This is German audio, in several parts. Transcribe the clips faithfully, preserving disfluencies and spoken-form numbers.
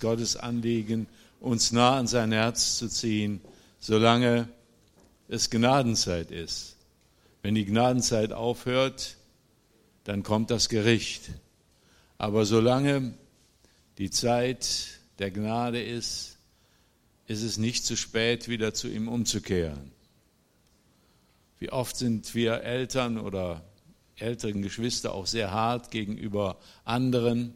Gottes Anliegen, uns nah an sein Herz zu ziehen, solange es Gnadenzeit ist. Wenn die Gnadenzeit aufhört, dann kommt das Gericht. Aber solange die Zeit der Gnade ist, ist es nicht zu spät, wieder zu ihm umzukehren. Wie oft sind wir Eltern oder älteren Geschwister auch sehr hart gegenüber anderen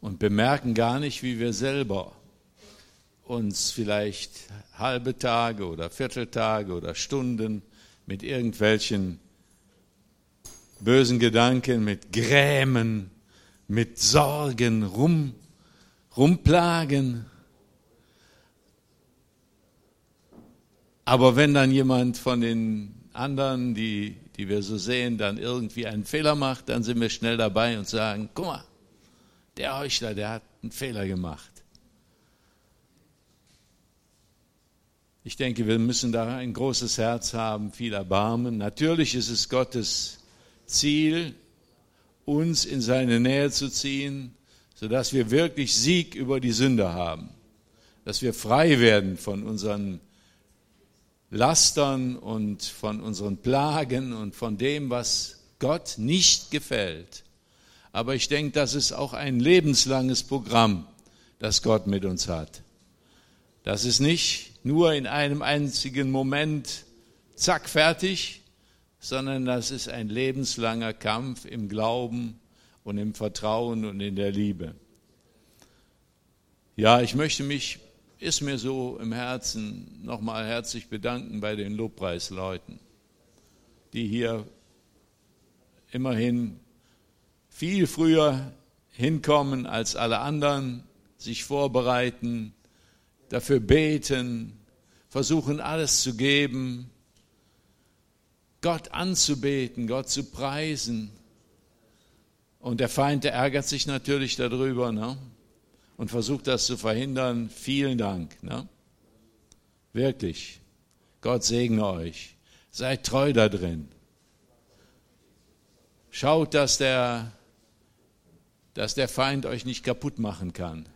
und bemerken gar nicht, wie wir selber uns vielleicht halbe Tage oder Vierteltage oder Stunden mit irgendwelchen bösen Gedanken, mit Grämen, mit Sorgen rum, rumplagen. Aber wenn dann jemand von den anderen, die, die wir so sehen, dann irgendwie einen Fehler macht, dann sind wir schnell dabei und sagen, guck mal, der Heuchler, der hat einen Fehler gemacht. Ich denke, wir müssen da ein großes Herz haben, viel Erbarmen. Natürlich ist es Gottes Ziel, uns in seine Nähe zu ziehen, sodass wir wirklich Sieg über die Sünde haben, dass wir frei werden von unseren Lastern und von unseren Plagen und von dem, was Gott nicht gefällt. Aber ich denke, das ist auch ein lebenslanges Programm, das Gott mit uns hat. Das ist nicht nur in einem einzigen Moment, zack, fertig, sondern das ist ein lebenslanger Kampf im Glauben und im Vertrauen und in der Liebe. Ja, ich möchte mich, ist mir so im Herzen, nochmal herzlich bedanken bei den Lobpreisleuten, die hier immerhin viel früher hinkommen als alle anderen, sich vorbereiten, dafür beten, versuchen alles zu geben, Gott anzubeten, Gott zu preisen. Und der Feind, der ärgert sich natürlich darüber, ne? Und versucht das zu verhindern. Vielen Dank, ne? Wirklich. Gott segne euch. Seid treu da drin. Schaut, dass der, dass der Feind euch nicht kaputt machen kann,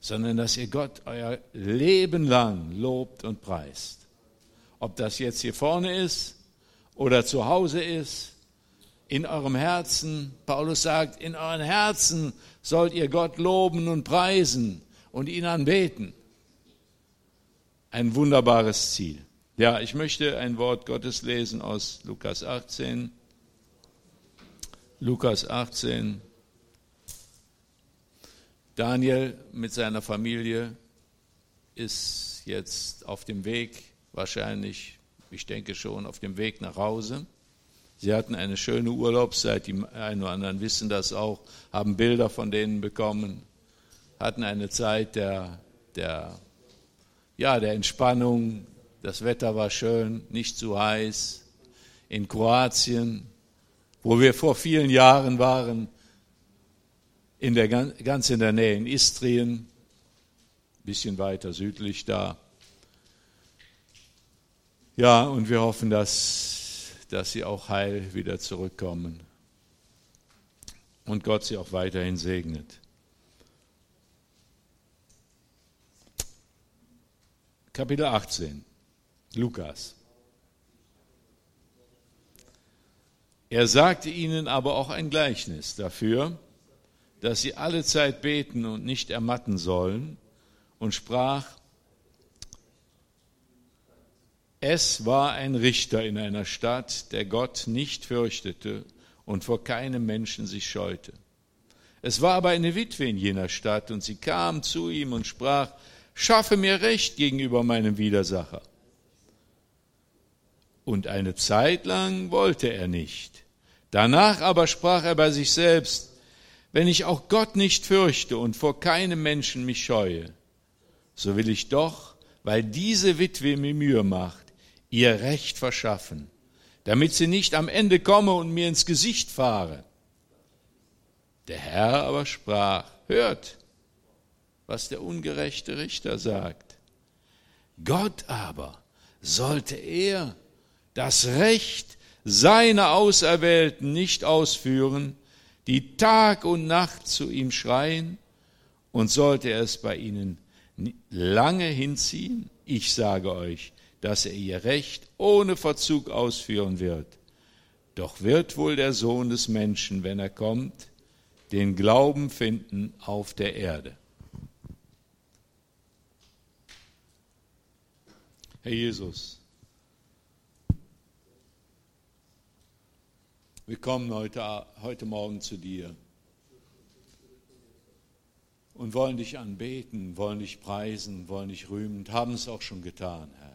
sondern dass ihr Gott euer Leben lang lobt und preist. Ob das jetzt hier vorne ist oder zu Hause ist, in eurem Herzen, Paulus sagt, in euren Herzen sollt ihr Gott loben und preisen und ihn anbeten. Ein wunderbares Ziel. Ja, ich möchte ein Wort Gottes lesen aus Lukas achtzehn. Lukas achtzehn. Daniel mit seiner Familie ist jetzt auf dem Weg. Wahrscheinlich, ich denke schon, auf dem Weg nach Hause. Sie hatten eine schöne Urlaubszeit, die einen oder anderen wissen das auch, haben Bilder von denen bekommen, hatten eine Zeit der, der, ja, der Entspannung, das Wetter war schön, nicht zu heiß. In Kroatien, wo wir vor vielen Jahren waren, in der, ganz in der Nähe in Istrien, ein bisschen weiter südlich da. Ja, und wir hoffen, dass, dass sie auch heil wieder zurückkommen und Gott sie auch weiterhin segnet. Kapitel achtzehn, Lukas. Er sagte ihnen aber auch ein Gleichnis dafür, dass sie alle Zeit beten und nicht ermatten sollen, und sprach: Es war ein Richter in einer Stadt, der Gott nicht fürchtete und vor keinem Menschen sich scheute. Es war aber eine Witwe in jener Stadt, und sie kam zu ihm und sprach: Schaffe mir Recht gegenüber meinem Widersacher. Und eine Zeit lang wollte er nicht. Danach aber sprach er bei sich selbst: Wenn ich auch Gott nicht fürchte und vor keinem Menschen mich scheue, so will ich doch, weil diese Witwe mir Mühe macht, ihr Recht verschaffen, damit sie nicht am Ende komme und mir ins Gesicht fahre. Der Herr aber sprach: Hört, was der ungerechte Richter sagt. Gott aber sollte er das Recht seiner Auserwählten nicht ausführen, die Tag und Nacht zu ihm schreien Und sollte er es bei ihnen lange hinziehen, ich sage euch, dass er ihr Recht ohne Verzug ausführen wird. Doch wird wohl der Sohn des Menschen, wenn er kommt, den Glauben finden auf der Erde. Herr Jesus, wir kommen heute, heute Morgen zu dir und wollen dich anbeten, wollen dich preisen, wollen dich rühmen und haben es auch schon getan, Herr.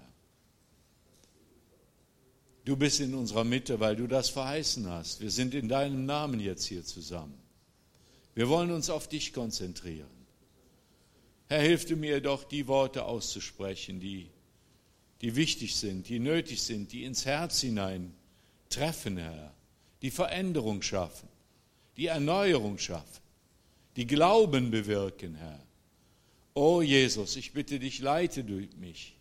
Du bist in unserer Mitte, weil du das verheißen hast. Wir sind in deinem Namen jetzt hier zusammen. Wir wollen uns auf dich konzentrieren. Herr, hilf du mir doch, die Worte auszusprechen, die, die wichtig sind, die nötig sind, die ins Herz hinein treffen, Herr, die Veränderung schaffen, die Erneuerung schaffen, die Glauben bewirken, Herr. O Jesus, ich bitte dich, leite du mich.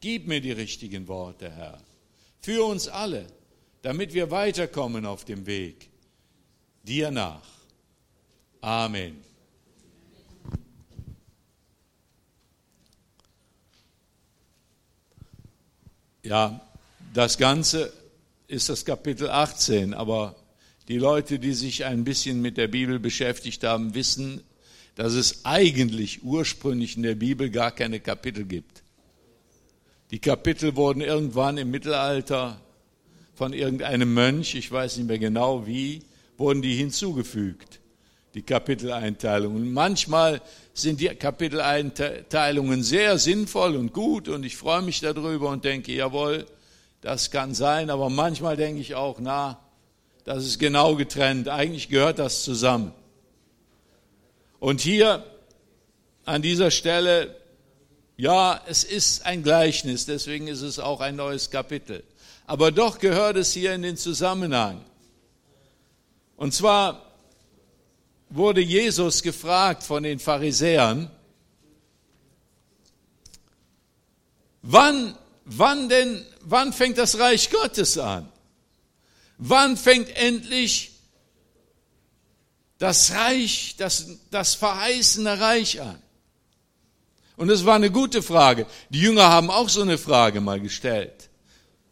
Gib mir die richtigen Worte, Herr, für uns alle, damit wir weiterkommen auf dem Weg dir nach. Amen. Ja, das Ganze ist das Kapitel achtzehn, aber die Leute, die sich ein bisschen mit der Bibel beschäftigt haben, wissen, dass es eigentlich ursprünglich in der Bibel gar keine Kapitel gibt. Die Kapitel wurden irgendwann im Mittelalter von irgendeinem Mönch, ich weiß nicht mehr genau wie, wurden die hinzugefügt, die Kapiteleinteilungen. Und manchmal sind die Kapiteleinteilungen sehr sinnvoll und gut und ich freue mich darüber und denke, jawohl, das kann sein, aber manchmal denke ich auch, na, das ist genau getrennt, eigentlich gehört das zusammen. Und hier an dieser Stelle, ja, es ist ein Gleichnis, deswegen ist es auch ein neues Kapitel. Aber doch gehört es hier in den Zusammenhang. Und zwar wurde Jesus gefragt von den Pharisäern, wann Wann denn, wann fängt das Reich Gottes an? Wann fängt endlich das Reich, das, das verheißene Reich an? Und das war eine gute Frage. Die Jünger haben auch so eine Frage mal gestellt.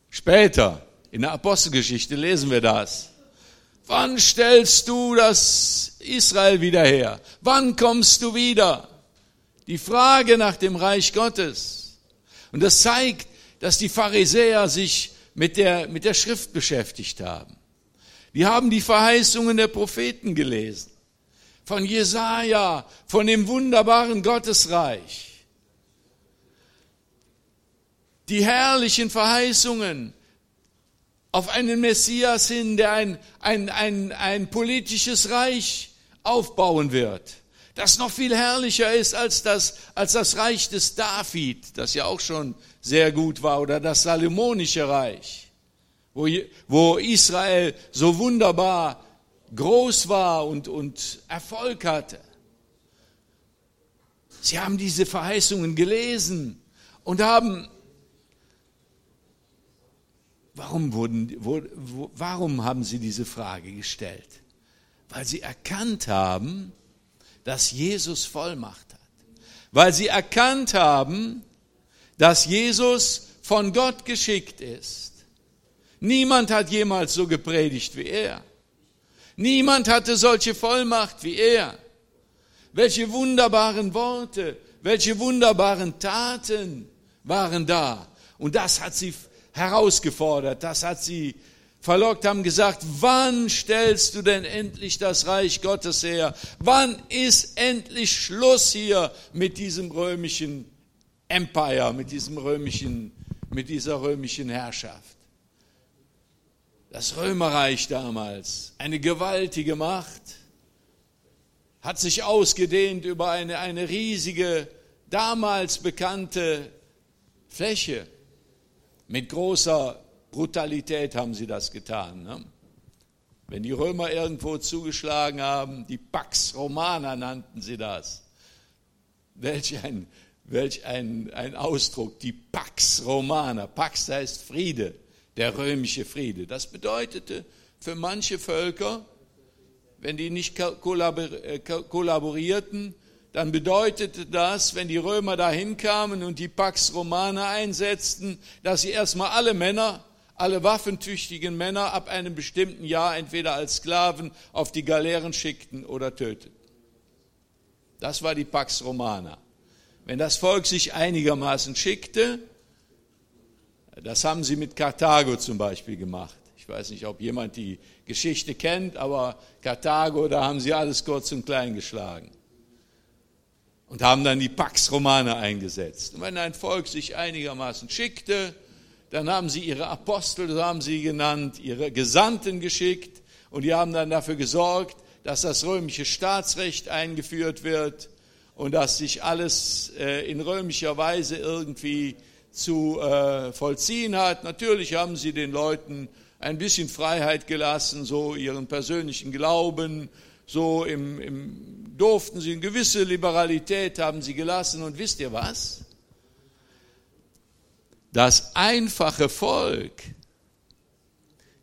Später, in der Apostelgeschichte, lesen wir das. Wann stellst du das Israel wieder her? Wann kommst du wieder? Die Frage nach dem Reich Gottes. Und das zeigt, dass die Pharisäer sich mit der, mit der Schrift beschäftigt haben. Die haben die Verheißungen der Propheten gelesen, von Jesaja, von dem wunderbaren Gottesreich. Die herrlichen Verheißungen auf einen Messias hin, der ein, ein, ein, ein politisches Reich aufbauen wird, das noch viel herrlicher ist als das, als das Reich des David, das ja auch schon sehr gut war, oder das Salomonische Reich, wo, wo Israel so wunderbar groß war und, und Erfolg hatte. Sie haben diese Verheißungen gelesen und haben, warum wurden, wo, wo, warum haben sie diese Frage gestellt? Weil sie erkannt haben, dass Jesus Vollmacht hat. Weil sie erkannt haben, dass Jesus von Gott geschickt ist. Niemand hat jemals so gepredigt wie er. Niemand hatte solche Vollmacht wie er. Welche wunderbaren Worte, welche wunderbaren Taten waren da. Und das hat sie herausgefordert, das hat sie verlockt, haben gesagt, wann stellst du denn endlich das Reich Gottes her? Wann ist endlich Schluss hier mit diesem römischen Empire, mit diesem römischen, mit dieser römischen Herrschaft? Das Römerreich damals, eine gewaltige Macht, hat sich ausgedehnt über eine, eine riesige, damals bekannte Fläche. Mit großer Brutalität haben sie das getan. Ne? Wenn die Römer irgendwo zugeschlagen haben, die Pax Romana nannten sie das. Welch ein, welch ein, ein Ausdruck, die Pax Romana. Pax heißt Friede, der römische Friede. Das bedeutete für manche Völker, wenn die nicht kollaborierten, dann bedeutete das, wenn die Römer dahin kamen und die Pax Romana einsetzten, dass sie erstmal alle Männer, alle waffentüchtigen Männer ab einem bestimmten Jahr entweder als Sklaven auf die Galeeren schickten oder töteten. Das war die Pax Romana. Wenn das Volk sich einigermaßen schickte, das haben sie mit Karthago zum Beispiel gemacht. Ich weiß nicht, ob jemand die Geschichte kennt, aber Karthago, da haben sie alles kurz und klein geschlagen. Und haben dann die Pax Romana eingesetzt. Und wenn ein Volk sich einigermaßen schickte, dann haben sie ihre Apostel, so haben sie genannt, ihre Gesandten geschickt. Und die haben dann dafür gesorgt, dass das römische Staatsrecht eingeführt wird und dass sich alles in römischer Weise irgendwie zu vollziehen hat. Natürlich haben sie den Leuten ein bisschen Freiheit gelassen, so ihren persönlichen Glauben. So im, im, durften sie, eine gewisse Liberalität haben sie gelassen. Und wisst ihr was? Das einfache Volk,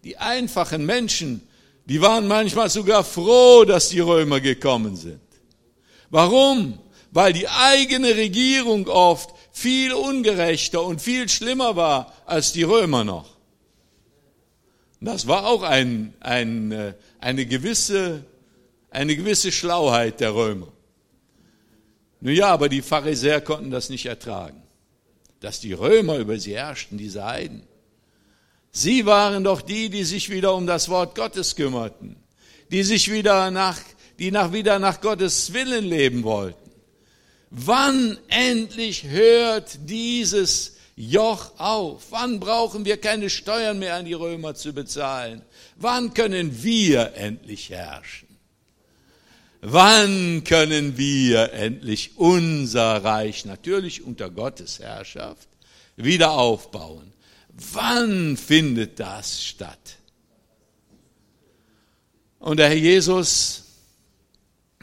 die einfachen Menschen, die waren manchmal sogar froh, dass die Römer gekommen sind. Warum? Weil die eigene Regierung oft viel ungerechter und viel schlimmer war als die Römer noch. Und das war auch ein, ein, eine gewisse Eine gewisse Schlauheit der Römer. Nun ja, aber die Pharisäer konnten das nicht ertragen, dass die Römer über sie herrschten, diese Heiden. Sie waren doch die, die sich wieder um das Wort Gottes kümmerten, die sich wieder nach, die nach, wieder nach Gottes Willen leben wollten. Wann endlich hört dieses Joch auf? Wann brauchen wir keine Steuern mehr an die Römer zu bezahlen? Wann können wir endlich herrschen? Wann können wir endlich unser Reich, natürlich unter Gottes Herrschaft, wieder aufbauen? Wann findet das statt? Und der Herr Jesus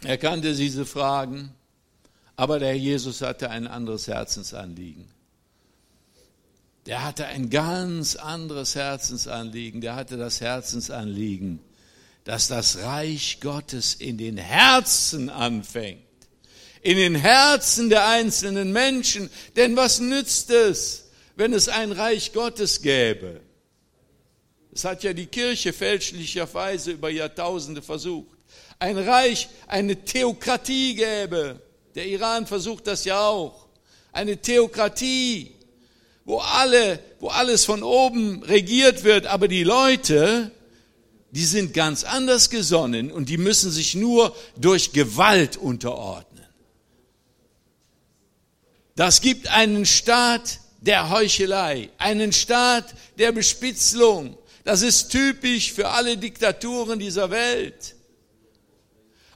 erkannte diese Fragen, aber der Herr Jesus hatte ein anderes Herzensanliegen. Der hatte ein ganz anderes Herzensanliegen. Der hatte das Herzensanliegen, dass das Reich Gottes in den Herzen anfängt, in den Herzen der einzelnen Menschen. Denn was nützt es, wenn es ein Reich Gottes gäbe? Das hat ja die Kirche fälschlicherweise über Jahrtausende versucht. Ein Reich, eine Theokratie gäbe. Der Iran versucht das ja auch. Eine Theokratie, wo alle, wo alles von oben regiert wird, aber die Leute, die sind ganz anders gesonnen und die müssen sich nur durch Gewalt unterordnen. Das gibt einen Staat der Heuchelei, einen Staat der Bespitzelung. Das ist typisch für alle Diktaturen dieser Welt.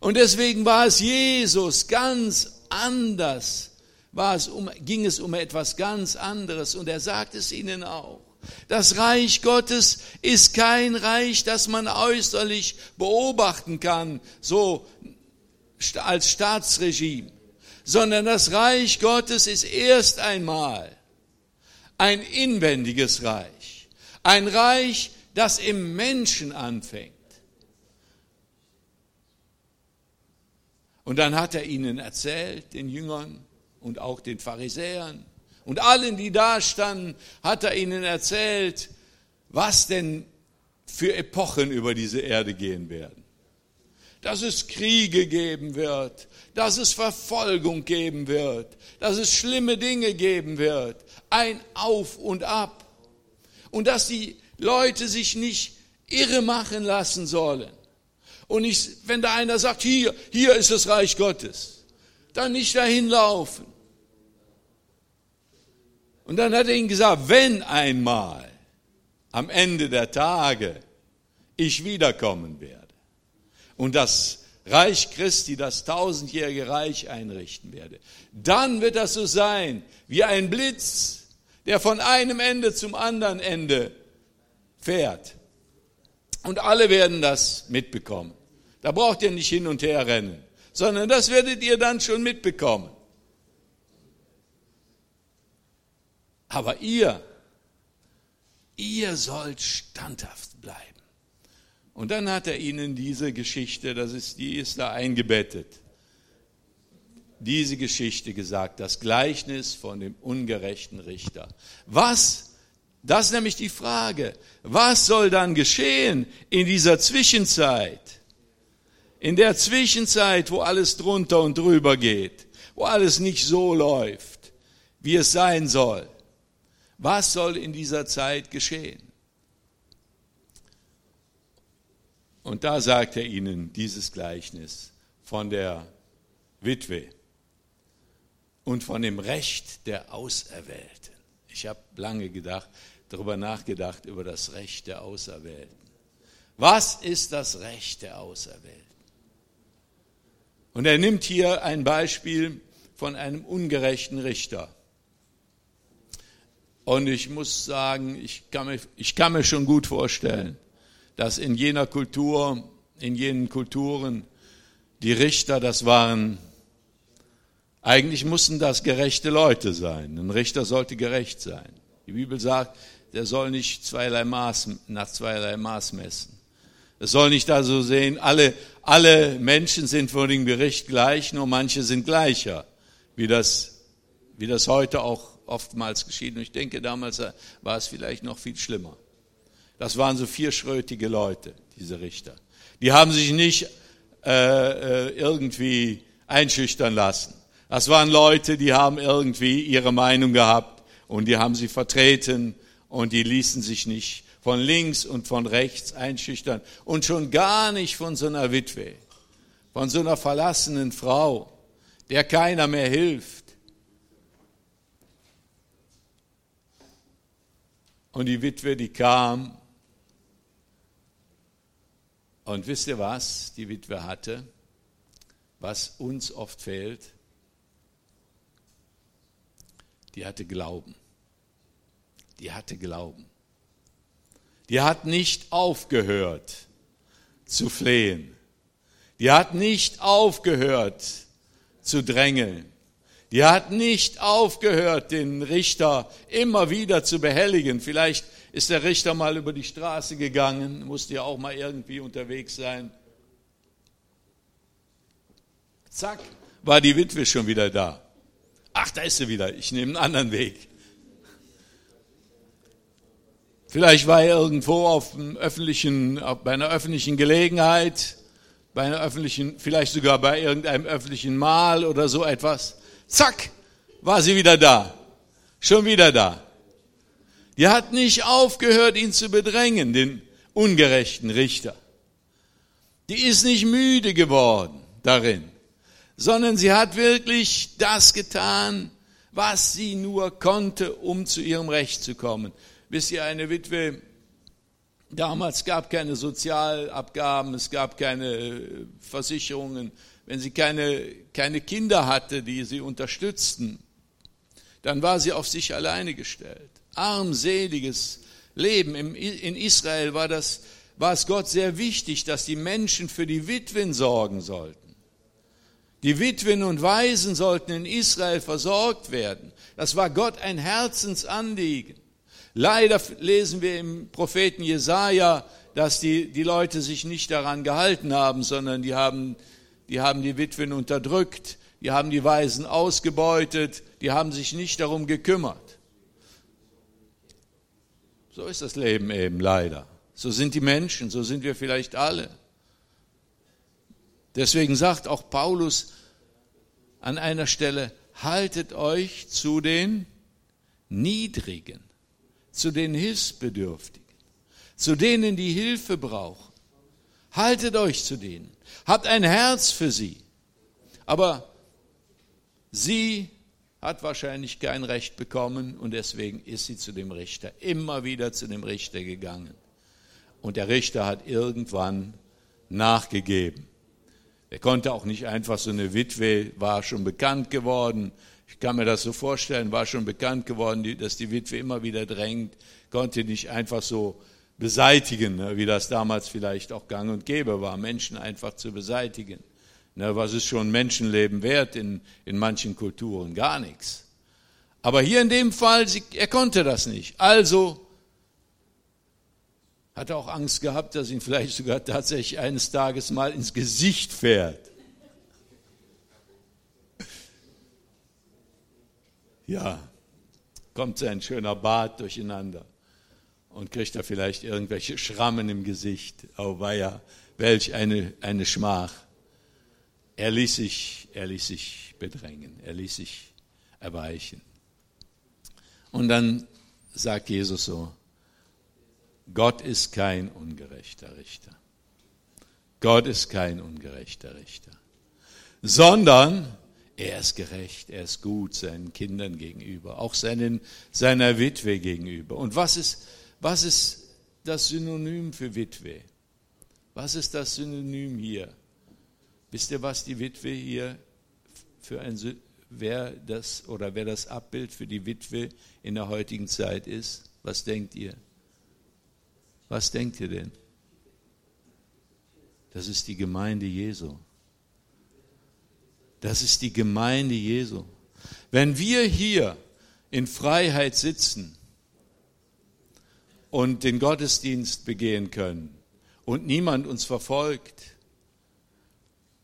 Und deswegen war es Jesus ganz anders, war es um, ging es um etwas ganz anderes und er sagt es ihnen auch. Das Reich Gottes ist kein Reich, das man äußerlich beobachten kann, so als Staatsregime, sondern das Reich Gottes ist erst einmal ein inwendiges Reich, ein Reich, das im Menschen anfängt. Und dann hat er ihnen erzählt, den Jüngern und auch den Pharisäern, und allen, die da standen, hat er ihnen erzählt, was denn für Epochen über diese Erde gehen werden. Dass es Kriege geben wird, dass es Verfolgung geben wird, dass es schlimme Dinge geben wird, ein Auf und Ab. Und dass die Leute sich nicht irre machen lassen sollen. Und nicht, wenn da einer sagt, hier, hier ist das Reich Gottes, dann nicht dahin laufen. Und dann hat er ihnen gesagt, wenn einmal am Ende der Tage ich wiederkommen werde und das Reich Christi, das tausendjährige Reich einrichten werde, dann wird das so sein wie ein Blitz, der von einem Ende zum anderen Ende fährt. Und alle werden das mitbekommen. Da braucht ihr nicht hin und her rennen, sondern das werdet ihr dann schon mitbekommen. Aber ihr, ihr sollt standhaft bleiben. Und dann hat er ihnen diese Geschichte, das ist, die ist da eingebettet. diese Geschichte gesagt, das Gleichnis von dem ungerechten Richter. Was? Das ist nämlich die Frage. Was soll dann geschehen in dieser Zwischenzeit? In der Zwischenzeit, wo alles drunter und drüber geht, wo alles nicht so läuft, wie es sein soll. Was soll in dieser Zeit geschehen? Und da sagt er ihnen dieses Gleichnis von der Witwe und von dem Recht der Auserwählten. Ich habe lange gedacht, darüber nachgedacht, über das Recht der Auserwählten. Was ist das Recht der Auserwählten? Und er nimmt hier ein Beispiel von einem ungerechten Richter. Und ich muss sagen, ich kann, mir, ich kann mir schon gut vorstellen, dass in jener Kultur, in jenen Kulturen, die Richter, das waren, eigentlich mussten das gerechte Leute sein. Ein Richter sollte gerecht sein. Die Bibel sagt, der soll nicht zweierlei Maß, nach zweierlei Maß messen. Es soll nicht also sehen, alle, alle Menschen sind vor dem Gericht gleich, nur manche sind gleicher, wie das, wie das heute auch oftmals geschieht. Und ich denke, damals war es vielleicht noch viel schlimmer. Das waren so vierschrötige Leute, diese Richter. Die haben sich nicht äh, irgendwie einschüchtern lassen. Das waren Leute, die haben irgendwie ihre Meinung gehabt und die haben sie vertreten und die ließen sich nicht von links und von rechts einschüchtern. Und schon gar nicht von so einer Witwe, von so einer verlassenen Frau, der keiner mehr hilft. Und die Witwe, die kam. Und wisst ihr was? Die Witwe hatte, was uns oft fehlt, die hatte Glauben. Die hatte Glauben. Die hat nicht aufgehört zu flehen. Die hat nicht aufgehört zu drängeln. Die hat nicht aufgehört, den Richter immer wieder zu behelligen. Vielleicht ist der Richter mal über die Straße gegangen, musste ja auch mal irgendwie unterwegs sein. Zack, war die Witwe schon wieder da. Ach, da ist sie wieder, ich nehme einen anderen Weg. Vielleicht war er irgendwo auf einem öffentlichen, bei einer öffentlichen Gelegenheit, bei einer öffentlichen, vielleicht sogar bei irgendeinem öffentlichen Mahl oder so etwas. Zack, war sie wieder da. Schon wieder da. Die hat nicht aufgehört, ihn zu bedrängen, den ungerechten Richter. Die ist nicht müde geworden darin, sondern sie hat wirklich das getan, was sie nur konnte, um zu ihrem Recht zu kommen. Wisst ihr, eine Witwe, damals gab keine Sozialabgaben, es gab keine Versicherungen. Wenn sie keine, keine Kinder hatte, die sie unterstützten, dann war sie auf sich alleine gestellt. Armseliges Leben. In Israel war, das, war es Gott sehr wichtig, dass die Menschen für die Witwen sorgen sollten. Die Witwen und Waisen sollten in Israel versorgt werden. Das war Gott ein Herzensanliegen. Leider lesen wir im Propheten Jesaja, dass die, die Leute sich nicht daran gehalten haben, sondern die haben... Die haben die Witwen unterdrückt, die haben die Waisen ausgebeutet, die haben sich nicht darum gekümmert. So ist das Leben eben leider. So sind die Menschen, so sind wir vielleicht alle. Deswegen sagt auch Paulus an einer Stelle, haltet euch zu den Niedrigen, zu den Hilfsbedürftigen, zu denen, die Hilfe brauchen. Haltet euch zu denen. Habt ein Herz für sie. Aber sie hat wahrscheinlich kein Recht bekommen und deswegen ist sie zu dem Richter, immer wieder zu dem Richter gegangen. Und der Richter hat irgendwann nachgegeben. Er konnte auch nicht einfach so eine Witwe, war schon bekannt geworden, ich kann mir das so vorstellen, war schon bekannt geworden, dass die Witwe immer wieder drängt, konnte nicht einfach so beseitigen, wie das damals vielleicht auch gang und gäbe war, Menschen einfach zu beseitigen. Was ist schon Menschenleben wert in, in manchen Kulturen? Gar nichts. Aber hier in dem Fall, er konnte das nicht. Also hat er auch Angst gehabt, dass ihn vielleicht sogar tatsächlich eines Tages mal ins Gesicht fährt. ja, kommt sein schöner Bart durcheinander und kriegt da vielleicht irgendwelche Schrammen im Gesicht. Auweia, welch eine, eine Schmach. Er ließ sich, er ließ sich bedrängen, er ließ sich erweichen. Und dann sagt Jesus so: Gott ist kein ungerechter Richter. Gott ist kein ungerechter Richter, sondern er ist gerecht, er ist gut seinen Kindern gegenüber, auch seinen, seiner Witwe gegenüber. Und was ist, was ist das Synonym für Witwe? Was ist das Synonym hier? Wisst ihr, was die Witwe hier für ein, wer das oder wer das Abbild für die Witwe in der heutigen Zeit ist? Was denkt ihr? Was denkt ihr denn? Das ist die Gemeinde Jesu. Das ist die Gemeinde Jesu. Wenn wir hier in Freiheit sitzen und den Gottesdienst begehen können und niemand uns verfolgt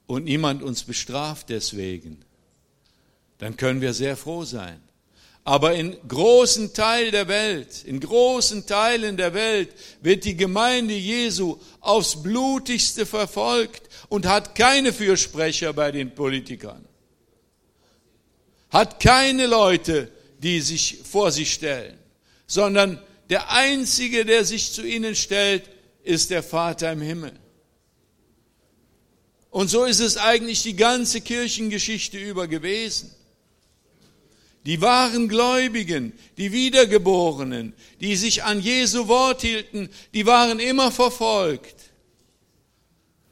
und niemand uns bestraft deswegen, dann können wir sehr froh sein. Aber in großen Teilen der Welt, in großen Teilen der Welt wird die Gemeinde Jesu aufs Blutigste verfolgt und hat keine Fürsprecher bei den Politikern. Hat keine Leute, die sich vor sie stellen, sondern der Einzige, der sich zu ihnen stellt, ist der Vater im Himmel. Und so ist es eigentlich die ganze Kirchengeschichte über gewesen. Die wahren Gläubigen, die Wiedergeborenen, die sich an Jesu Wort hielten, die waren immer verfolgt.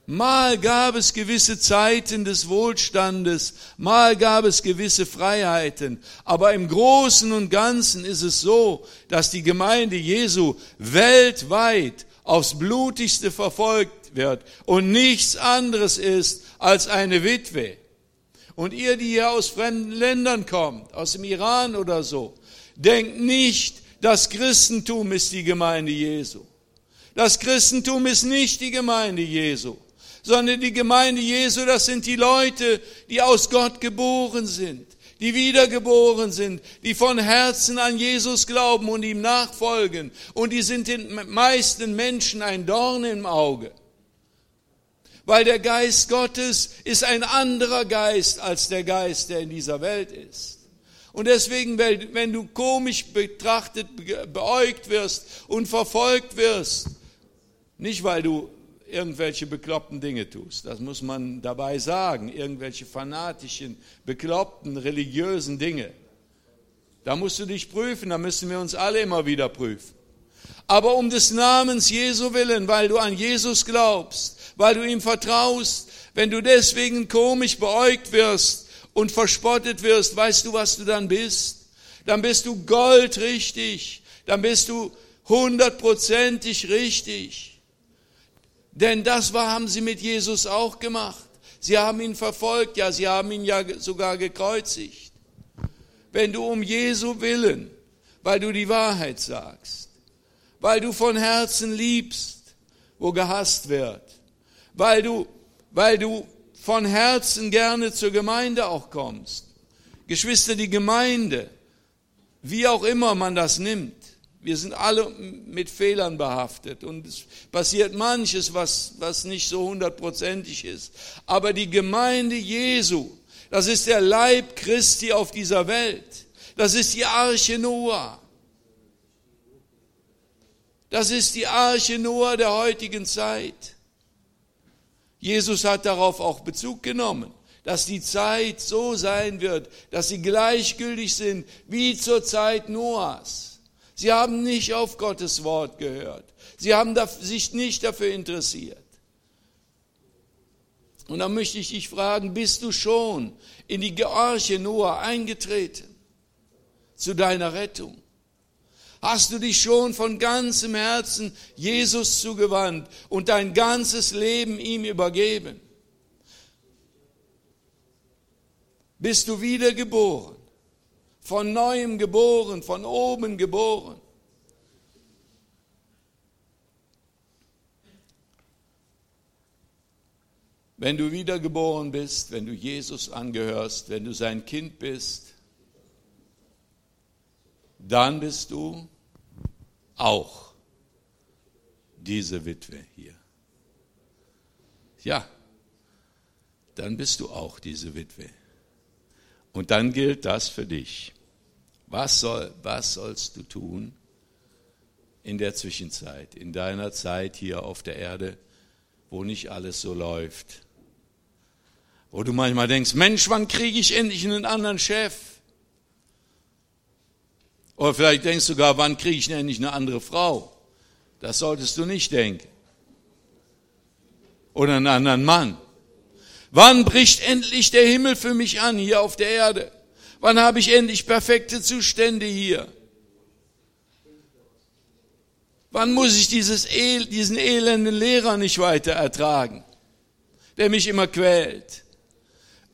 Mal gab es gewisse Zeiten des Wohlstandes, mal gab es gewisse Freiheiten, aber im Großen und Ganzen ist es so, dass die Gemeinde Jesu weltweit aufs Blutigste verfolgt wird und nichts anderes ist als eine Witwe. Und ihr, die hier aus fremden Ländern kommt, aus dem Iran oder so, denkt nicht, das Christentum ist die Gemeinde Jesu. Das Christentum ist nicht die Gemeinde Jesu, sondern die Gemeinde Jesu, das sind die Leute, die aus Gott geboren sind, die wiedergeboren sind, die von Herzen an Jesus glauben und ihm nachfolgen. Und die sind den meisten Menschen ein Dorn im Auge. Weil der Geist Gottes ist ein anderer Geist als der Geist, der in dieser Welt ist. Und deswegen, wenn du komisch betrachtet, beäugt wirst und verfolgt wirst, nicht weil du irgendwelche bekloppten Dinge tust, das muss man dabei sagen, irgendwelche fanatischen, bekloppten, religiösen Dinge. Da musst du dich prüfen, da müssen wir uns alle immer wieder prüfen. Aber um des Namens Jesu willen, weil du an Jesus glaubst, weil du ihm vertraust, wenn du deswegen komisch beäugt wirst und verspottet wirst, weißt du, was du dann bist? Dann bist du goldrichtig, dann bist du hundertprozentig richtig. Denn das war, haben sie mit Jesus auch gemacht. Sie haben ihn verfolgt, ja, sie haben ihn ja sogar gekreuzigt. Wenn du um Jesu willen, weil du die Wahrheit sagst, weil du von Herzen liebst, wo gehasst wird, Weil du, weil du von Herzen gerne zur Gemeinde auch kommst. Geschwister, die Gemeinde, wie auch immer man das nimmt, wir sind alle mit Fehlern behaftet und es passiert manches, was, was nicht so hundertprozentig ist. Aber die Gemeinde Jesu, das ist der Leib Christi auf dieser Welt. Das ist die Arche Noah. Das ist die Arche Noah der heutigen Zeit. Jesus hat darauf auch Bezug genommen, dass die Zeit so sein wird, dass sie gleichgültig sind wie zur Zeit Noahs. Sie haben nicht auf Gottes Wort gehört. Sie haben sich nicht dafür interessiert. Und dann möchte ich dich fragen, bist du schon in die Arche Noah eingetreten zu deiner Rettung? Hast du dich schon von ganzem Herzen Jesus zugewandt und dein ganzes Leben ihm übergeben? Bist du wiedergeboren, von neuem geboren, von oben geboren? Wenn du wiedergeboren bist, wenn du Jesus angehörst, wenn du sein Kind bist, dann bist du auch diese Witwe hier. Ja, dann bist du auch diese Witwe. Und dann gilt das für dich. Was soll, was sollst du tun in der Zwischenzeit, in deiner Zeit hier auf der Erde, wo nicht alles so läuft? Wo du manchmal denkst, Mensch, wann kriege ich endlich einen anderen Chef? Oder vielleicht denkst du sogar, wann kriege ich endlich eine andere Frau? Das solltest du nicht denken. Oder einen anderen Mann. Wann bricht endlich der Himmel für mich an hier auf der Erde? Wann habe ich endlich perfekte Zustände hier? Wann muss ich dieses El- diesen elenden Lehrer nicht weiter ertragen, der mich immer quält?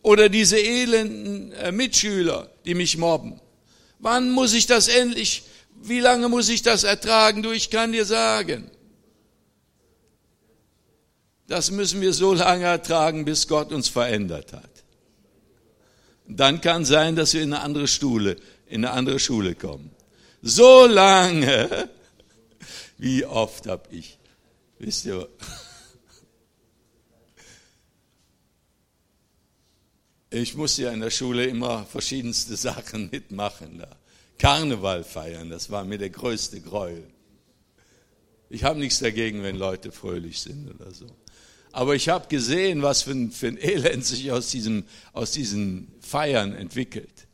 Oder diese elenden äh, Mitschüler, die mich mobben? Wann muss ich das endlich, wie lange muss ich das ertragen? Du, ich kann dir sagen, das müssen wir so lange ertragen, bis Gott uns verändert hat. Dann kann sein, dass wir in eine andere Schule, in eine andere Schule kommen. So lange, wie oft habe ich, wisst ihr, ich musste ja in der Schule immer verschiedenste Sachen mitmachen. Da. Karneval feiern, das war mir der größte Gräuel. Ich habe nichts dagegen, wenn Leute fröhlich sind oder so. Aber ich habe gesehen, was für ein, für ein Elend sich aus, diesem, aus diesen Feiern entwickelt.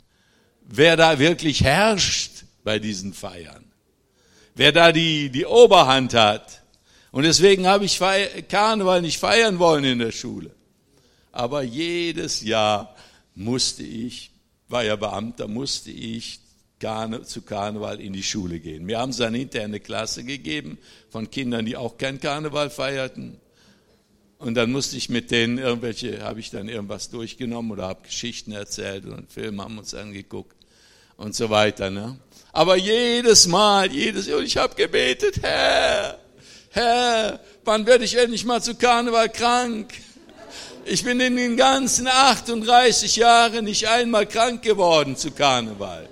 Wer da wirklich herrscht bei diesen Feiern. Wer da die, die Oberhand hat. Und deswegen habe ich Feier, Karneval nicht feiern wollen in der Schule. Aber jedes Jahr musste ich, war ja Beamter, musste ich zu Karneval in die Schule gehen. Wir haben es dann hinterher eine Klasse gegeben von Kindern, die auch keinen Karneval feierten. Und dann musste ich mit denen irgendwelche, habe ich dann irgendwas durchgenommen oder habe Geschichten erzählt und Filme haben uns angeguckt und so weiter. Ne? Aber jedes Mal, jedes Jahr, ich habe gebetet, Herr, Herr, wann werde ich endlich mal zu Karneval krank? Ich bin in den ganzen achtunddreißig Jahren nicht einmal krank geworden zu Karneval.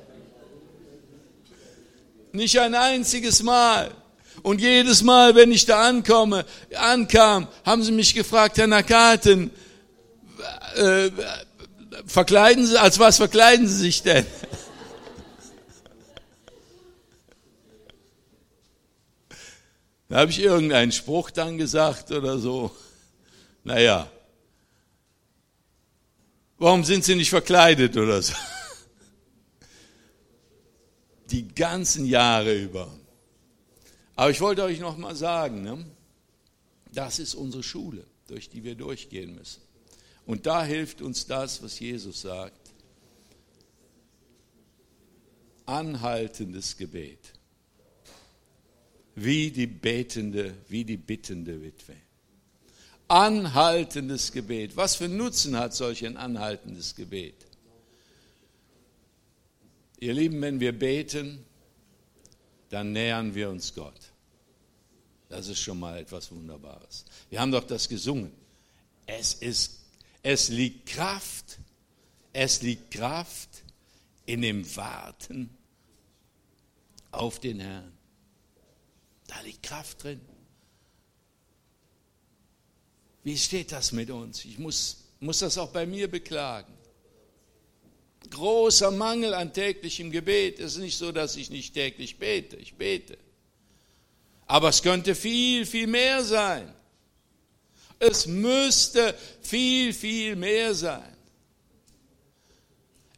Nicht ein einziges Mal. Und jedes Mal, wenn ich da ankomme, ankam, haben sie mich gefragt, Herr Nakaten, äh, verkleiden Sie, als was verkleiden Sie sich denn? Da habe ich irgendeinen Spruch dann gesagt oder so. Naja. Warum sind Sie nicht verkleidet oder so? Die ganzen Jahre über. Aber ich wollte euch noch mal sagen, ne? Das ist unsere Schule, durch die wir durchgehen müssen. Und da hilft uns das, was Jesus sagt. Anhaltendes Gebet. Wie die betende, wie die bittende Witwe. Anhaltendes Gebet. Was für Nutzen hat solch ein anhaltendes Gebet? Ihr Lieben, wenn wir beten, dann nähern wir uns Gott. Das ist schon mal etwas Wunderbares. Wir haben doch das gesungen. Es ist, es liegt Kraft, es liegt Kraft in dem Warten auf den Herrn. Da liegt Kraft drin. Wie steht das mit uns? Ich muss, muss das auch bei mir beklagen. Großer Mangel an täglichem Gebet. Es ist nicht so, dass ich nicht täglich bete. Ich bete. Aber es könnte viel, viel mehr sein. Es müsste viel, viel mehr sein.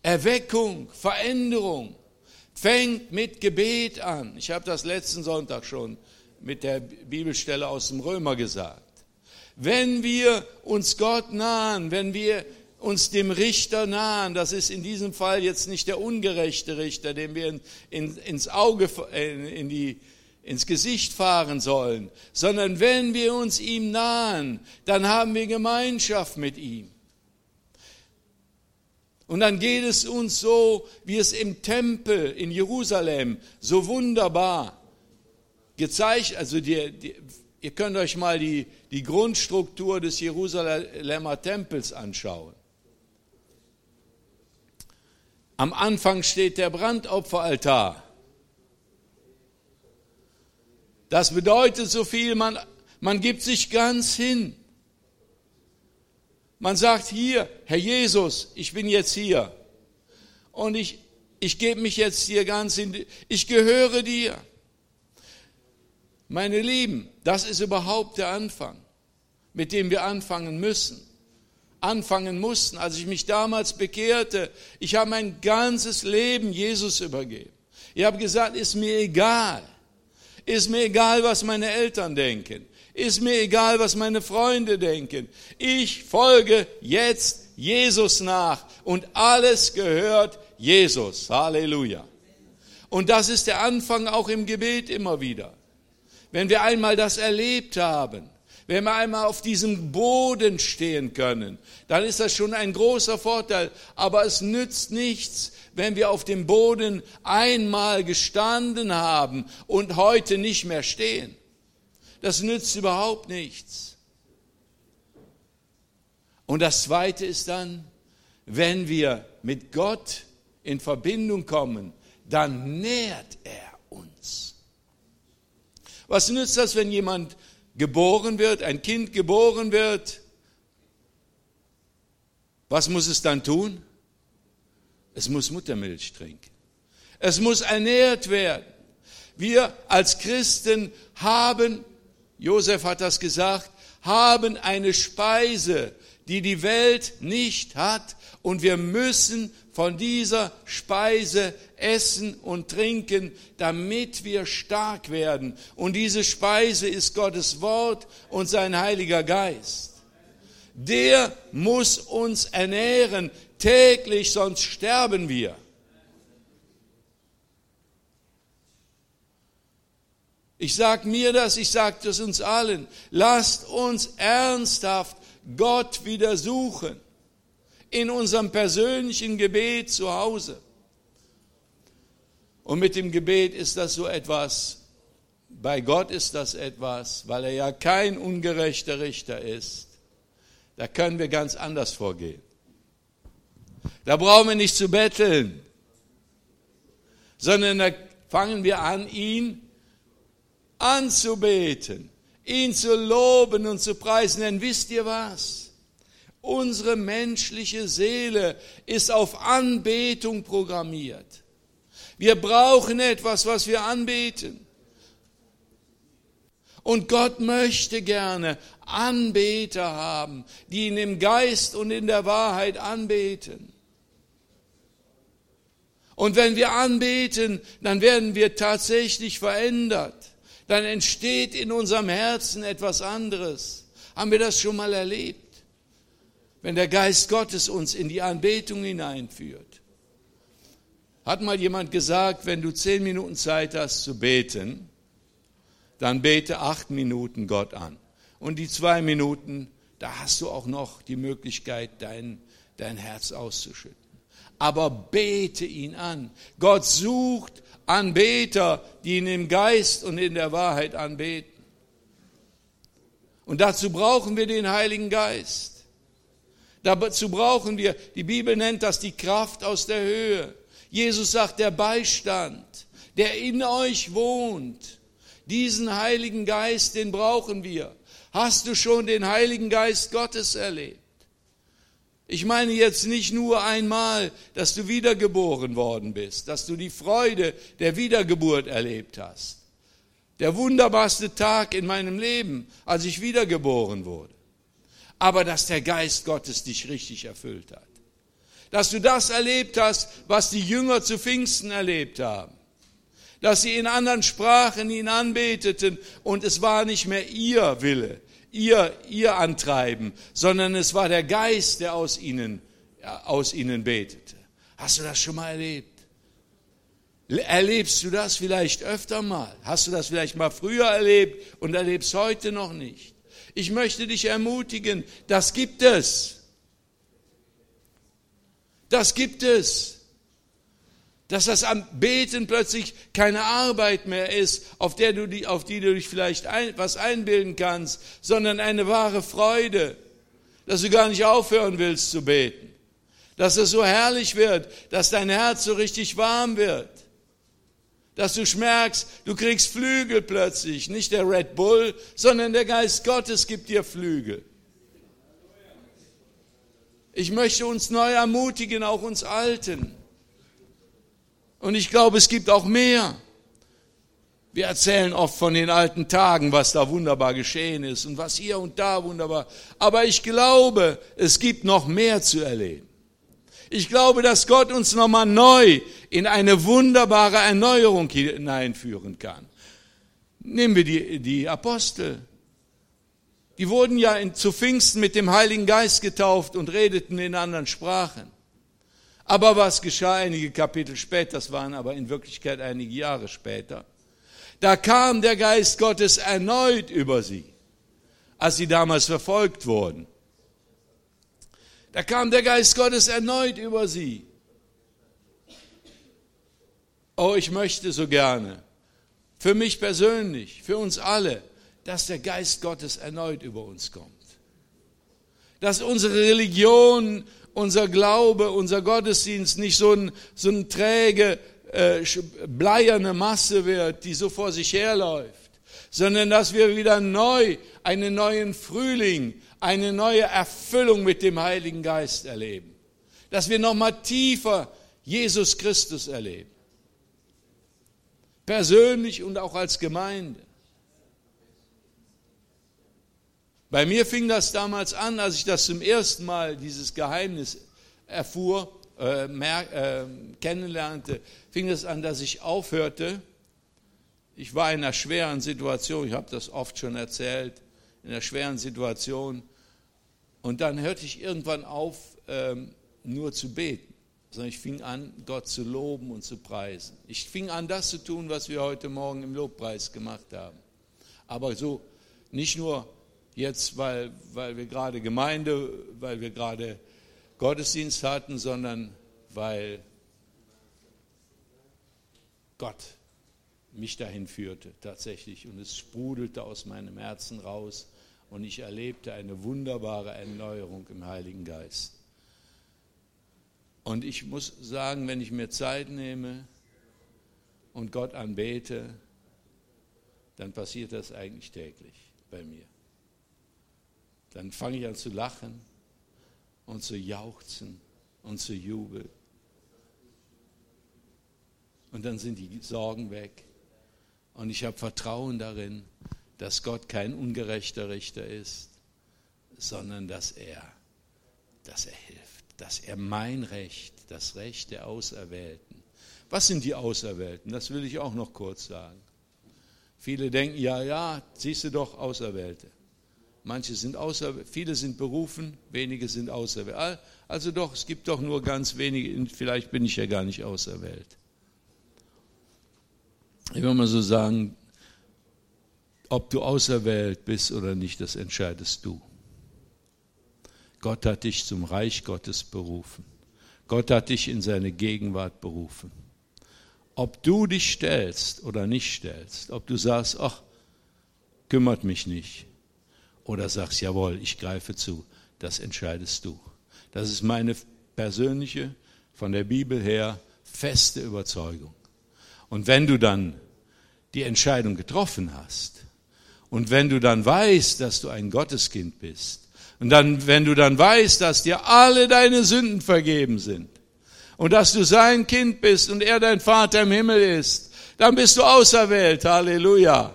Erweckung, Veränderung fängt mit Gebet an. Ich habe das letzten Sonntag schon mit der Bibelstelle aus dem Römer gesagt. Wenn wir uns Gott nahen, wenn wir uns dem Richter nahen, das ist in diesem Fall jetzt nicht der ungerechte Richter, dem wir in, in, ins Auge, in die, ins Gesicht fahren sollen, sondern wenn wir uns ihm nahen, dann haben wir Gemeinschaft mit ihm. Und dann geht es uns so, wie es im Tempel in Jerusalem so wunderbar gezeigt, also die, die ihr könnt euch mal die, die Grundstruktur des Jerusalemer Tempels anschauen. Am Anfang steht der Brandopferaltar Das bedeutet so viel, man, man gibt sich ganz hin. Man sagt hier, Herr Jesus, ich bin jetzt hier und ich, ich gebe mich jetzt hier ganz hin, ich gehöre dir. Meine Lieben, das ist überhaupt der Anfang, mit dem wir anfangen müssen. Anfangen mussten, als ich mich damals bekehrte, ich habe mein ganzes Leben Jesus übergeben. Ich habe gesagt, ist mir egal. Ist mir egal, was meine Eltern denken. Ist mir egal, was meine Freunde denken. Ich folge jetzt Jesus nach und alles gehört Jesus. Halleluja. Und das ist der Anfang auch im Gebet immer wieder. Wenn wir einmal das erlebt haben, wenn wir einmal auf diesem Boden stehen können, dann ist das schon ein großer Vorteil. Aber es nützt nichts, wenn wir auf dem Boden einmal gestanden haben und heute nicht mehr stehen. Das nützt überhaupt nichts. Und das Zweite ist dann, wenn wir mit Gott in Verbindung kommen, dann nährt er uns. Was nützt das, wenn jemand geboren wird, ein Kind geboren wird? Was muss es dann tun? Es muss Muttermilch trinken. Es muss ernährt werden. Wir als Christen haben, Josef hat das gesagt, haben eine Speise, die die Welt nicht hat, und wir müssen von dieser Speise essen und trinken, damit wir stark werden. Und diese Speise ist Gottes Wort und sein Heiliger Geist. Der muss uns ernähren täglich, sonst sterben wir. Ich sage mir das, ich sage das uns allen. Lasst uns ernsthaft Gott wieder suchen. In unserem persönlichen Gebet zu Hause. Und mit dem Gebet ist das so etwas, bei Gott ist das etwas, weil er ja kein ungerechter Richter ist. Da können wir ganz anders vorgehen. Da brauchen wir nicht zu betteln, sondern da fangen wir an, ihn anzubeten, ihn zu loben und zu preisen. Denn wisst ihr was? Unsere menschliche Seele ist auf Anbetung programmiert. Wir brauchen etwas, was wir anbeten. Und Gott möchte gerne Anbeter haben, die ihn im Geist und in der Wahrheit anbeten. Und wenn wir anbeten, dann werden wir tatsächlich verändert. Dann entsteht in unserem Herzen etwas anderes. Haben wir das schon mal erlebt? Wenn der Geist Gottes uns in die Anbetung hineinführt. Hat mal jemand gesagt, wenn du zehn Minuten Zeit hast zu beten, dann bete acht Minuten Gott an. Und die zwei Minuten, da hast du auch noch die Möglichkeit, dein, dein Herz auszuschütten. Aber bete ihn an. Gott sucht Anbeter, die ihn im Geist und in der Wahrheit anbeten. Und dazu brauchen wir den Heiligen Geist. Dazu brauchen wir, die Bibel nennt das die Kraft aus der Höhe. Jesus sagt, der Beistand, der in euch wohnt, diesen Heiligen Geist, den brauchen wir. Hast du schon den Heiligen Geist Gottes erlebt? Ich meine jetzt nicht nur einmal, dass du wiedergeboren worden bist, dass du die Freude der Wiedergeburt erlebt hast. Der wunderbarste Tag in meinem Leben, als ich wiedergeboren wurde. Aber dass der Geist Gottes dich richtig erfüllt hat. Dass du das erlebt hast, was die Jünger zu Pfingsten erlebt haben. Dass sie in anderen Sprachen ihn anbeteten und es war nicht mehr ihr Wille, ihr, ihr Antreiben, sondern es war der Geist, der aus ihnen, aus ihnen betete. Hast du das schon mal erlebt? Erlebst du das vielleicht öfter mal? Hast du das vielleicht mal früher erlebt und erlebst heute noch nicht? Ich möchte dich ermutigen, das gibt es. Das gibt es. Dass das Beten plötzlich keine Arbeit mehr ist, auf, der du die, auf die du dich vielleicht ein, was einbilden kannst, sondern eine wahre Freude, dass du gar nicht aufhören willst zu beten. Dass es so herrlich wird, dass dein Herz so richtig warm wird. dass du merkst, du kriegst Flügel plötzlich. Nicht der Red Bull, sondern der Geist Gottes gibt dir Flügel. Ich möchte uns neu ermutigen, auch uns Alten. Und ich glaube, es gibt auch mehr. Wir erzählen oft von den alten Tagen, was da wunderbar geschehen ist und was hier und da wunderbar. Aber ich glaube, es gibt noch mehr zu erleben. Ich glaube, dass Gott uns nochmal neu in eine wunderbare Erneuerung hineinführen kann. Nehmen wir die, die Apostel. Die wurden ja in, zu Pfingsten mit dem Heiligen Geist getauft und redeten in anderen Sprachen. Aber was geschah einige Kapitel später, das waren aber in Wirklichkeit einige Jahre später, da kam der Geist Gottes erneut über sie, als sie damals verfolgt wurden. Da kam der Geist Gottes erneut über sie. Oh, ich möchte so gerne, für mich persönlich, für uns alle, dass der Geist Gottes erneut über uns kommt. Dass unsere Religion, unser Glaube, unser Gottesdienst nicht so ein, so ein träge, äh, bleierne Masse wird, die so vor sich herläuft, sondern dass wir wieder neu, einen neuen Frühling, eine neue Erfüllung mit dem Heiligen Geist erleben. Dass wir nochmal tiefer Jesus Christus erleben. Persönlich und auch als Gemeinde. Bei mir fing das damals an, als ich das zum ersten Mal, dieses Geheimnis erfuhr, äh, mer- äh, kennenlernte, fing das an, dass ich aufhörte. Ich war in einer schweren Situation, ich habe das oft schon erzählt, in einer schweren Situation. Und dann hörte ich irgendwann auf, ähm, nur zu beten. Sondern ich fing an, Gott zu loben und zu preisen. Ich fing an, das zu tun, was wir heute Morgen im Lobpreis gemacht haben. Aber so nicht nur jetzt, weil, weil wir gerade Gemeinde, weil wir gerade Gottesdienst hatten, sondern weil Gott mich dahin führte, tatsächlich. Und es sprudelte aus meinem Herzen raus und ich erlebte eine wunderbare Erneuerung im Heiligen Geist. Und ich muss sagen, wenn ich mir Zeit nehme und Gott anbete, dann passiert das eigentlich täglich bei mir. Dann fange ich an zu lachen und zu jauchzen und zu jubeln. Und dann sind die Sorgen weg. Und ich habe Vertrauen darin, dass Gott kein ungerechter Richter ist, sondern dass er, dass er hilft, dass er mein Recht, das Recht der Auserwählten. Was sind die Auserwählten? Das will ich auch noch kurz sagen. Viele denken, ja, ja, siehst du doch, Auserwählte. Manche sind auserwählt, viele sind berufen, wenige sind auserwählt. Also doch, es gibt doch nur ganz wenige, vielleicht bin ich ja gar nicht auserwählt. Ich will mal so sagen, ob du auserwählt bist oder nicht, das entscheidest du. Gott hat dich zum Reich Gottes berufen. Gott hat dich in seine Gegenwart berufen. Ob du dich stellst oder nicht stellst, ob du sagst, ach, kümmert mich nicht. Oder sagst, jawohl, ich greife zu, das entscheidest du. Das ist meine persönliche, von der Bibel her, feste Überzeugung. Und wenn du dann die Entscheidung getroffen hast und wenn du dann weißt, dass du ein Gotteskind bist und dann, wenn du dann weißt, dass dir alle deine Sünden vergeben sind und dass du sein Kind bist und er dein Vater im Himmel ist, dann bist du auserwählt, Halleluja.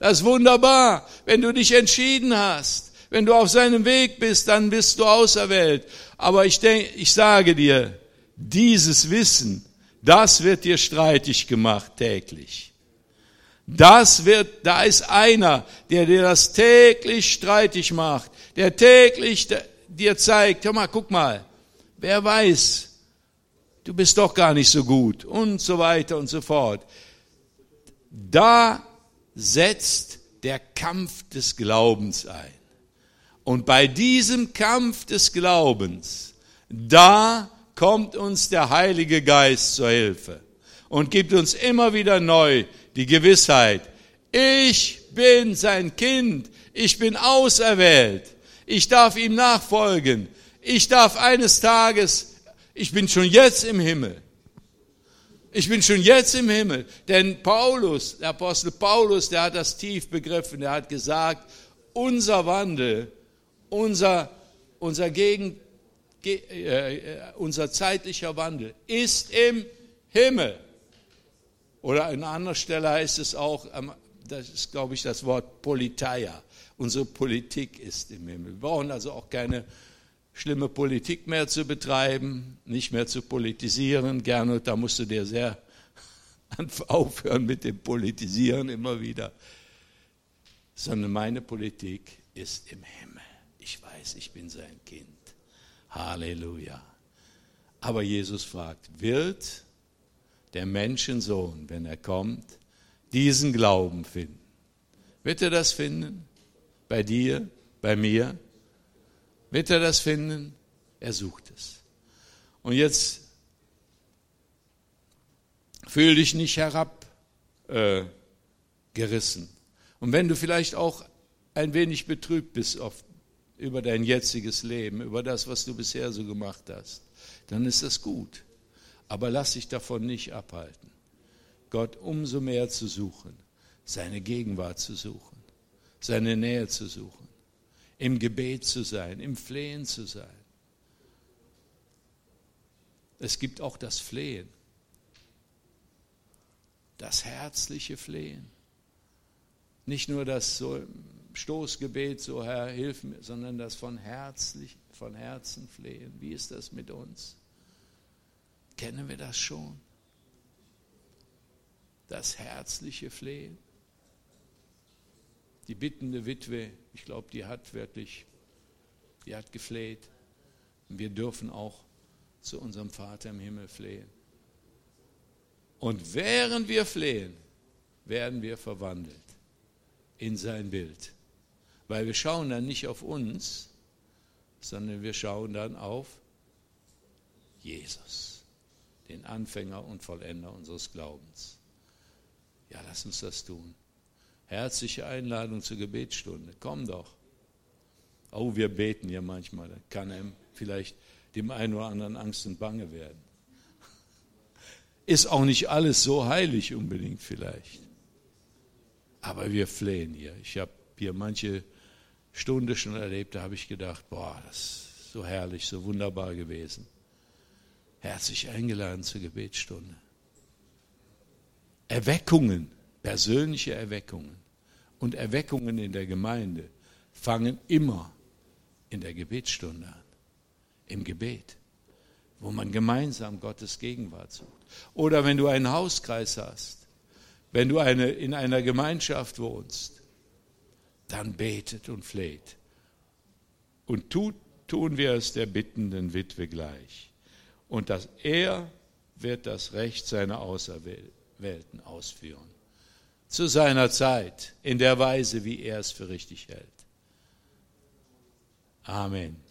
Das ist wunderbar, wenn du dich entschieden hast, wenn du auf seinem Weg bist, dann bist du auserwählt. Aber ich denke, ich sage dir, dieses Wissen, das wird dir streitig gemacht täglich. Das wird, da ist einer, der dir das täglich streitig macht, der täglich dir zeigt, hör mal, guck mal, wer weiß, du bist doch gar nicht so gut und so weiter und so fort. Da setzt der Kampf des Glaubens ein. Und bei diesem Kampf des Glaubens, da kommt uns der Heilige Geist zur Hilfe und gibt uns immer wieder neu die Gewissheit, ich bin sein Kind, ich bin auserwählt, ich darf ihm nachfolgen, ich darf eines Tages, ich bin schon jetzt im Himmel. Ich bin schon jetzt im Himmel. Denn Paulus, der Apostel Paulus, der hat das tief begriffen. Der hat gesagt, unser Wandel, unser, unser, Gegen, äh, unser zeitlicher Wandel ist im Himmel. Oder an anderer Stelle heißt es auch, das ist, glaube ich, das Wort Politeia. Unsere Politik ist im Himmel. Wir brauchen also auch keine schlimme Politik mehr zu betreiben, nicht mehr zu politisieren. Gerne, da musst du dir sehr aufhören mit dem Politisieren immer wieder. Sondern meine Politik ist im Himmel. Ich weiß, ich bin sein Kind. Halleluja. Aber Jesus fragt, wird der Menschensohn, wenn er kommt, diesen Glauben finden? Wird er das finden? Bei dir, bei mir? Wird er das finden? Er sucht es. Und jetzt fühl dich nicht herabgerissen. Äh, Und wenn du vielleicht auch ein wenig betrübt bist oft über dein jetziges Leben, über das, was du bisher so gemacht hast, dann ist das gut. Aber lass dich davon nicht abhalten, Gott umso mehr zu suchen, seine Gegenwart zu suchen, seine Nähe zu suchen, im Gebet zu sein, im Flehen zu sein. Es gibt auch das Flehen, das herzliche Flehen. Nicht nur das so Stoßgebet, so Herr, hilf mir, sondern das von, herzlich, von Herzen Flehen. Wie ist das mit uns? Kennen wir das schon? Das herzliche Flehen. Die bittende Witwe, ich glaube, die hat wirklich, die hat gefleht. Und wir dürfen auch zu unserem Vater im Himmel flehen. Und während wir flehen, werden wir verwandelt in sein Bild. Weil wir schauen dann nicht auf uns, sondern wir schauen dann auf Jesus, den Anfänger und Vollender unseres Glaubens. Ja, lass uns das tun. Herzliche Einladung zur Gebetsstunde. Komm doch. Oh, wir beten ja manchmal. Da kann einem vielleicht dem einen oder anderen Angst und Bange werden. Ist auch nicht alles so heilig unbedingt vielleicht. Aber wir flehen hier. Ich habe hier manche Stunde schon erlebt, da habe ich gedacht, boah, das ist so herrlich, so wunderbar gewesen. Herzlich eingeladen zur Gebetsstunde. Erweckungen. Persönliche Erweckungen und Erweckungen in der Gemeinde fangen immer in der Gebetsstunde an, im Gebet, wo man gemeinsam Gottes Gegenwart sucht. Oder wenn du einen Hauskreis hast, wenn du eine, in einer Gemeinschaft wohnst, dann betet und fleht. Und tut, tun wir es der bittenden Witwe gleich. Und dass er wird das Recht seiner Auserwählten ausführen. Zu seiner Zeit, in der Weise, wie er es für richtig hält. Amen.